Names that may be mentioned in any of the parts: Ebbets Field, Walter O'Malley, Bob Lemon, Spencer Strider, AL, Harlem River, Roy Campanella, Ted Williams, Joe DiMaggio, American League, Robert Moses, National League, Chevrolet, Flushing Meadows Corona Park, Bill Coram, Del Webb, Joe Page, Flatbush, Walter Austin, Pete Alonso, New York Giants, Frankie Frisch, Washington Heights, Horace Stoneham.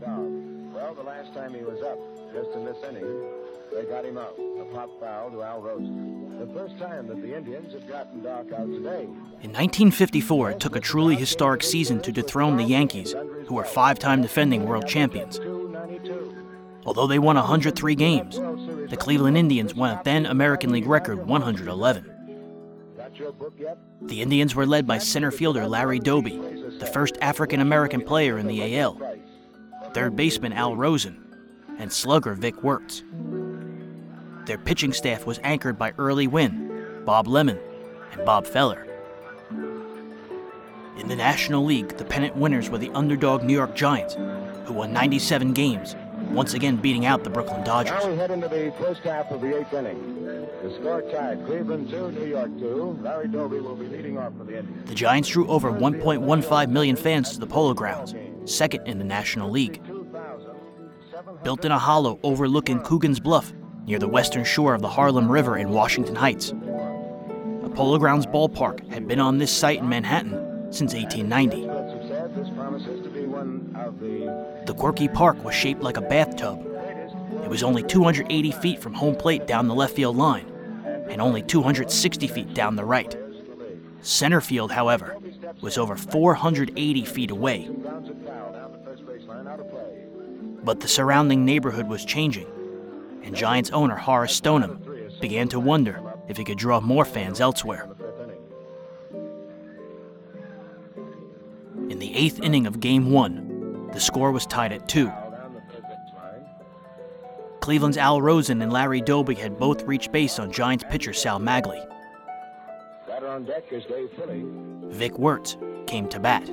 him down. Well, the last time he was up, just in this inning, they got him out. A pop foul to Al Rosen. The first time that the Indians have gotten Doc out today. In 1954, it took a truly historic season to dethrone the Yankees, who were five-time defending world champions. Although they won 103 games, the Cleveland Indians won a then American League record 111. The Indians were led by center fielder Larry Doby, the first African-American player in the AL, third baseman Al Rosen, and slugger Vic Wertz. Their pitching staff was anchored by Early Wynn, Bob Lemon, and Bob Feller. In the National League, the pennant winners were the underdog New York Giants, who won 97 games, once again beating out the Brooklyn Dodgers. Now we head into the first half of the eighth inning. The score tied, Cleveland 2, New York 2. Larry Doby will be leading off for the Indians. The Giants drew over 1.15 million fans to the Polo Grounds, second in the National League. Built in a hollow overlooking Coogan's Bluff, near the western shore of the Harlem River in Washington Heights. The Polo Grounds ballpark had been on this site in Manhattan since 1890. The quirky park was shaped like a bathtub. It was only 280 feet from home plate down the left field line, and only 260 feet down the right. Center field, however, was over 480 feet away. But the surrounding neighborhood was changing, and Giants owner Horace Stoneham began to wonder if he could draw more fans elsewhere. In the eighth inning of Game 1, the score was tied at 2. Cleveland's Al Rosen and Larry Doby had both reached base on Giants pitcher Sal Maglie. Vic Wertz came to bat.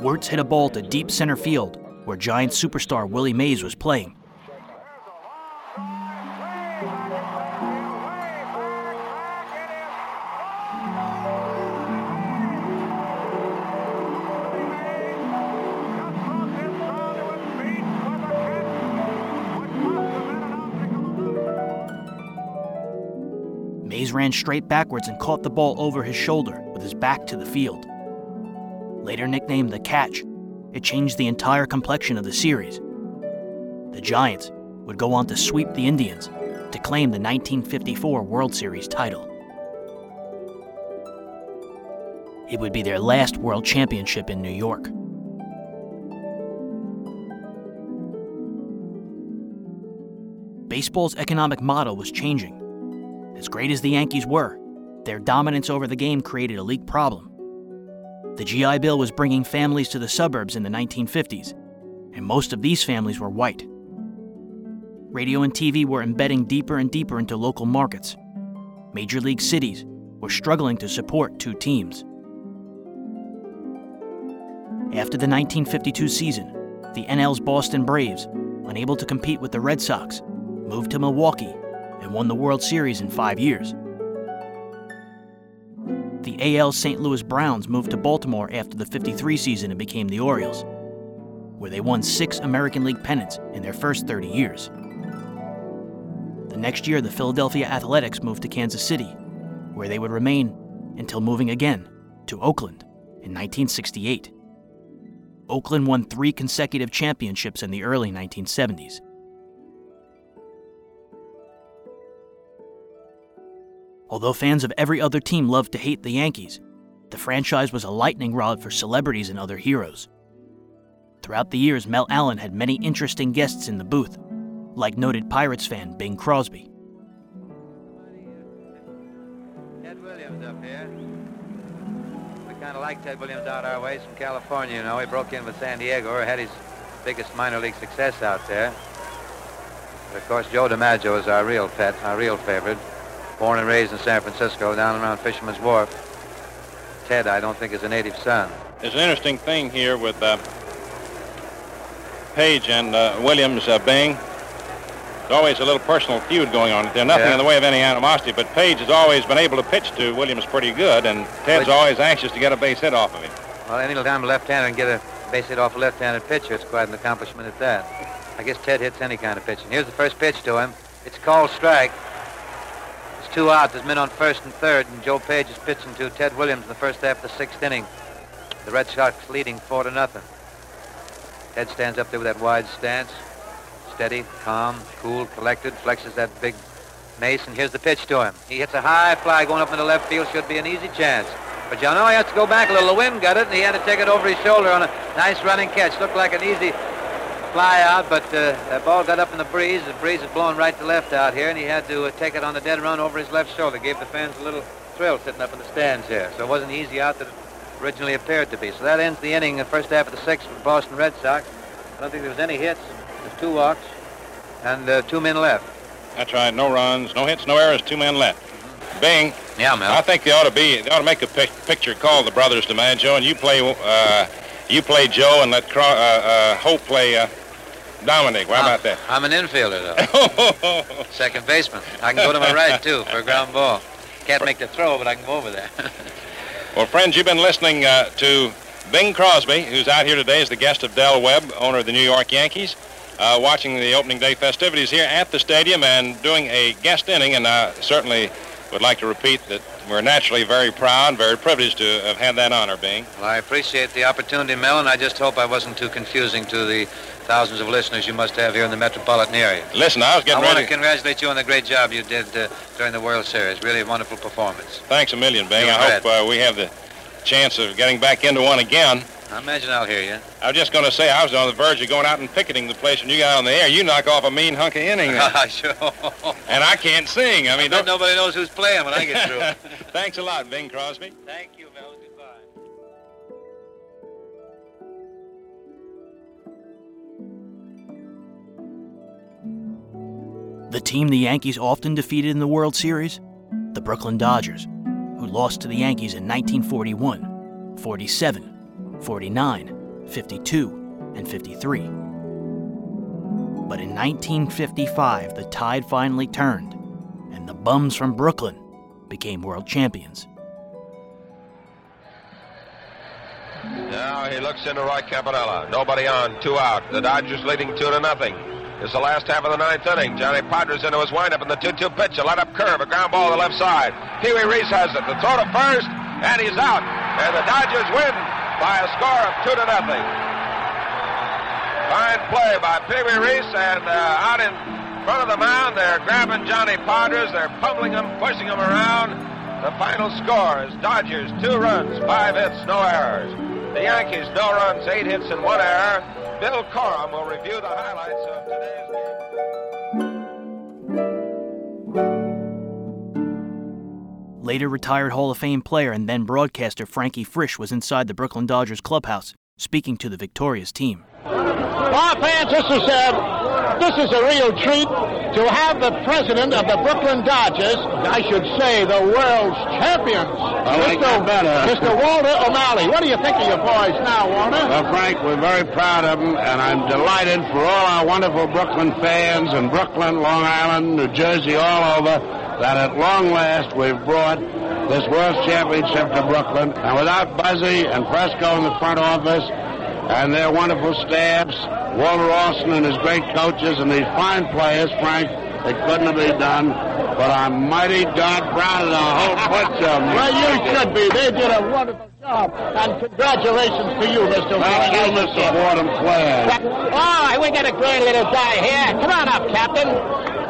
Wertz hit a ball to deep center field, where Giants superstar Willie Mays was playing. Mays ran straight backwards and caught the ball over his shoulder with his back to the field. Later nicknamed The Catch, it changed the entire complexion of the series. The Giants would go on to sweep the Indians to claim the 1954 World Series title. It would be their last World Championship in New York. Baseball's economic model was changing. As great as the Yankees were, their dominance over the game created a league problem. The G.I. Bill was bringing families to the suburbs in the 1950s, and most of these families were white. Radio and TV were embedding deeper and deeper into local markets. Major league cities were struggling to support two teams. After the 1952 season, the NL's Boston Braves, unable to compete with the Red Sox, moved to Milwaukee and won the World Series in 5 years. The AL St. Louis Browns moved to Baltimore after the 53 season and became the Orioles, where they won 6 American League pennants in their first 30 years. The next year, the Philadelphia Athletics moved to Kansas City, where they would remain until moving again to Oakland in 1968. Oakland won 3 consecutive championships in the early 1970s. Although fans of every other team loved to hate the Yankees, the franchise was a lightning rod for celebrities and other heroes. Throughout the years, Mel Allen had many interesting guests in the booth, like noted Pirates fan Bing Crosby. Ted Williams up here. We kind of like Ted Williams out our ways from California, you know. He broke in with San Diego, or had his biggest minor league success out there. But of course, Joe DiMaggio is our real pet, our real favorite. Born and raised in San Francisco, down around Fisherman's Wharf. Ted, I don't think, is a native son. There's an interesting thing here with Page and Williams, Bing. There's always a little personal feud going on. There's nothing in the way of any animosity, but Page has always been able to pitch to Williams pretty good, and Ted's always anxious to get a base hit off of him. Well, any time a left-hander and get a base hit off a left-handed pitcher, it's quite an accomplishment at that. I guess Ted hits any kind of pitching. Here's the first pitch to him. It's called strike. 2 outs. There's men on first and third, and Joe Page is pitching to Ted Williams in the first half of the sixth inning. The Red Sox leading 4-0. Ted stands up there with that wide stance. Steady, calm, cool, collected, flexes that big mace, and here's the pitch to him. He hits a high fly going up into left field. Should be an easy chance. But Jono has to go back a little. The wind got it, and he had to take it over his shoulder on a nice running catch. Looked like an easy fly out, but that ball got up in the breeze. The breeze is blowing right to left out here, and he had to take it on the dead run over his left shoulder. Gave the fans a little thrill sitting up in the stands here. So it wasn't easy out that it originally appeared to be. So that ends the inning, the first half of the sixth for the Boston Red Sox. I don't think there was any hits. There's 2 walks and 2 men left. That's right. No runs, no hits, no errors. 2 men left. Bing. Yeah, Mel. I think they ought to make a picture call, the brothers DiMaggio, and you play Joe and let Hope play Dominic. How about that? I'm an infielder, though. Second baseman. I can go to my right, too, for a ground ball. Can't make the throw, but I can go over there. Well, friends, you've been listening to Bing Crosby, who's out here today as the guest of Del Webb, owner of the New York Yankees, watching the opening day festivities here at the stadium and doing a guest inning, and certainly would like to repeat that we're naturally very proud, very privileged to have had that honor, Bing. Well, I appreciate the opportunity, Mel, and I just hope I wasn't too confusing to the thousands of listeners you must have here in the metropolitan area. Listen, I want to congratulate you on the great job you did during the World Series. Really a wonderful performance. Thanks a million, Bing. I hope we have the chance of getting back into one again. I imagine I'll hear you. I was just going to say, I was on the verge of going out and picketing the place when you got on the air. You knock off a mean hunk of inning. Sure. And I can't sing. I mean, nobody knows who's playing when I get through. Thanks a lot, Bing Crosby. Thank you, Mel. Goodbye. The team the Yankees often defeated in the World Series? The Brooklyn Dodgers, who lost to the Yankees in 1941, 47, 49, 52, and 53. But in 1955, the tide finally turned, and the bums from Brooklyn became world champions. Now he looks into Roy Campanella. Nobody on, 2 out. The Dodgers leading 2-0. It's the last half of the 9th inning. Johnny Podres into his windup in the 2-2 pitch. A let-up curve, a ground ball to the left side. Pee Wee Reese has it. The throw to first, and he's out. And the Dodgers win by a score of 2-0. Fine play by Pee Wee Reese, and out in front of the mound, they're grabbing Johnny Podres, they're pummeling him, pushing him around. The final score is Dodgers 2 runs, 5 hits, no errors. The Yankees 0 runs, 8 hits, and 1 error. Bill Coram will review the highlights of today's game. Later retired Hall of Fame player and then broadcaster Frankie Frisch was inside the Brooklyn Dodgers clubhouse speaking to the victorious team. Well, fans, this is a real treat to have the president of the Brooklyn Dodgers, I should say the world's champions, Mr. Walter O'Malley. What do you think of your boys now, Walter? Well, Frank, we're very proud of them, and I'm delighted for all our wonderful Brooklyn fans in Brooklyn, Long Island, New Jersey, all over, that at long last we've brought this World Championship to Brooklyn. And without Buzzy and Fresco in the front office and their wonderful staffs, Walter Austin and his great coaches and these fine players, Frank, it couldn't have been done. But I'm mighty God proud of the whole bunch of them. Well, you should be. They did a wonderful job. And congratulations to you, Mr. Ward. Thank you, Mr. Ward. All right, we got a great little guy here. Come on up, Captain.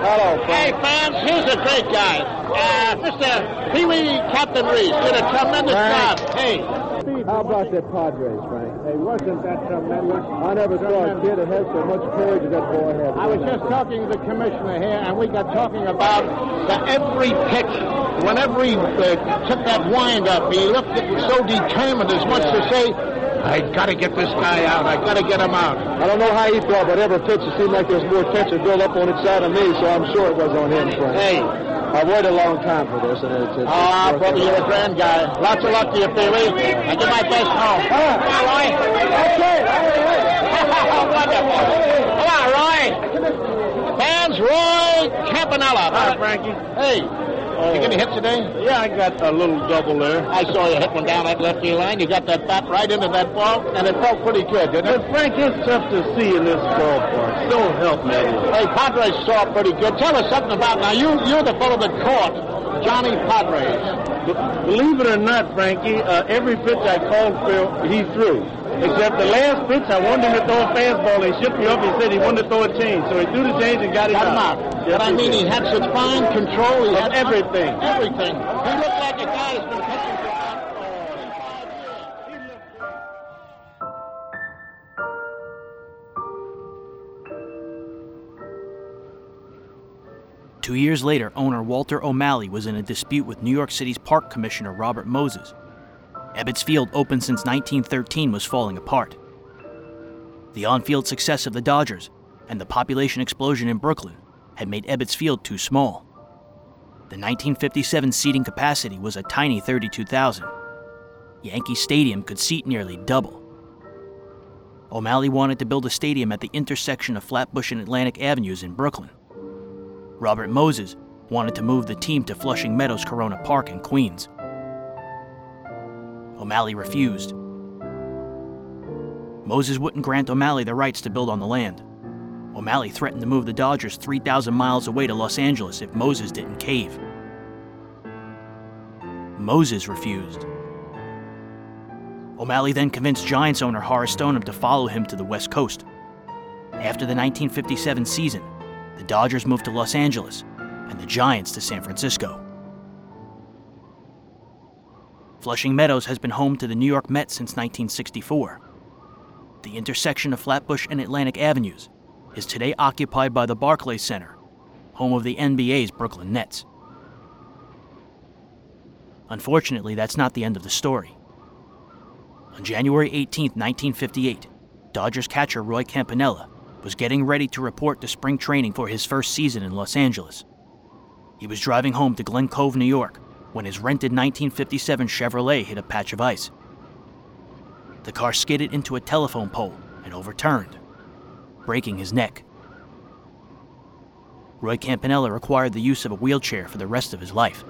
Hello, Frank. Hey, fans, here's a great guy. Mr. Pee Wee Captain Reese did a tremendous job. Hey. How about the Padres, Frank? Hey, wasn't that tremendous? I never saw a kid that had so much courage that boy had. I was just talking to the commissioner here, and we got talking about every pitch. Whenever he took that wind up, he looked so determined as much to say, I got to get this guy out. I got to get him out. I don't know how he thought, but every pitch, it seemed like there was more tension built up on its side of me, so I'm sure it was on him, Frank. Hey, I waited a long time for this. And brother, you're a grand guy. Lots of luck to you, Pee Wee. I do my best home. Come on, Roy. Okay. Wonderful. Come on, Roy. Fans, Roy Campanella. Hi, Frankie. Hey. Oh. You get any hits today? Yeah, I got a little double there. I saw you hit one down that left field line. You got that bat right into that ball, and it felt pretty good, didn't it? Well, Frank, it's tough to see in this ballpark. Don't help me. Hey, Padres saw pretty good. Tell us something about, now, you're the fellow that caught Johnny Podres. Believe it or not, Frankie, every pitch I called for, he threw. Except the last pitch, I wanted him to throw a fastball. They shipped me up. He said he wanted to throw a change. So he threw the change and got him out. Yes, but I mean, he had such fine control. He had everything. Everything. He looked like a guy that's been catching for 5 years. He 2 years later, owner Walter O'Malley was in a dispute with New York City's Park Commissioner Robert Moses. Ebbets Field, open since 1913, was falling apart. The on-field success of the Dodgers and the population explosion in Brooklyn had made Ebbets Field too small. The 1957 seating capacity was a tiny 32,000. Yankee Stadium could seat nearly double. O'Malley wanted to build a stadium at the intersection of Flatbush and Atlantic Avenues in Brooklyn. Robert Moses wanted to move the team to Flushing Meadows Corona Park in Queens. O'Malley refused. Moses wouldn't grant O'Malley the rights to build on the land. O'Malley threatened to move the Dodgers 3,000 miles away to Los Angeles if Moses didn't cave. Moses refused. O'Malley then convinced Giants owner Horace Stoneham to follow him to the West Coast. After the 1957 season, the Dodgers moved to Los Angeles and the Giants to San Francisco. Flushing Meadows has been home to the New York Mets since 1964. The intersection of Flatbush and Atlantic Avenues is today occupied by the Barclays Center, home of the NBA's Brooklyn Nets. Unfortunately, that's not the end of the story. On January 18, 1958, Dodgers catcher Roy Campanella was getting ready to report to spring training for his first season in Los Angeles. He was driving home to Glen Cove, New York, when his rented 1957 Chevrolet hit a patch of ice. The car skidded into a telephone pole and overturned, breaking his neck. Roy Campanella required the use of a wheelchair for the rest of his life.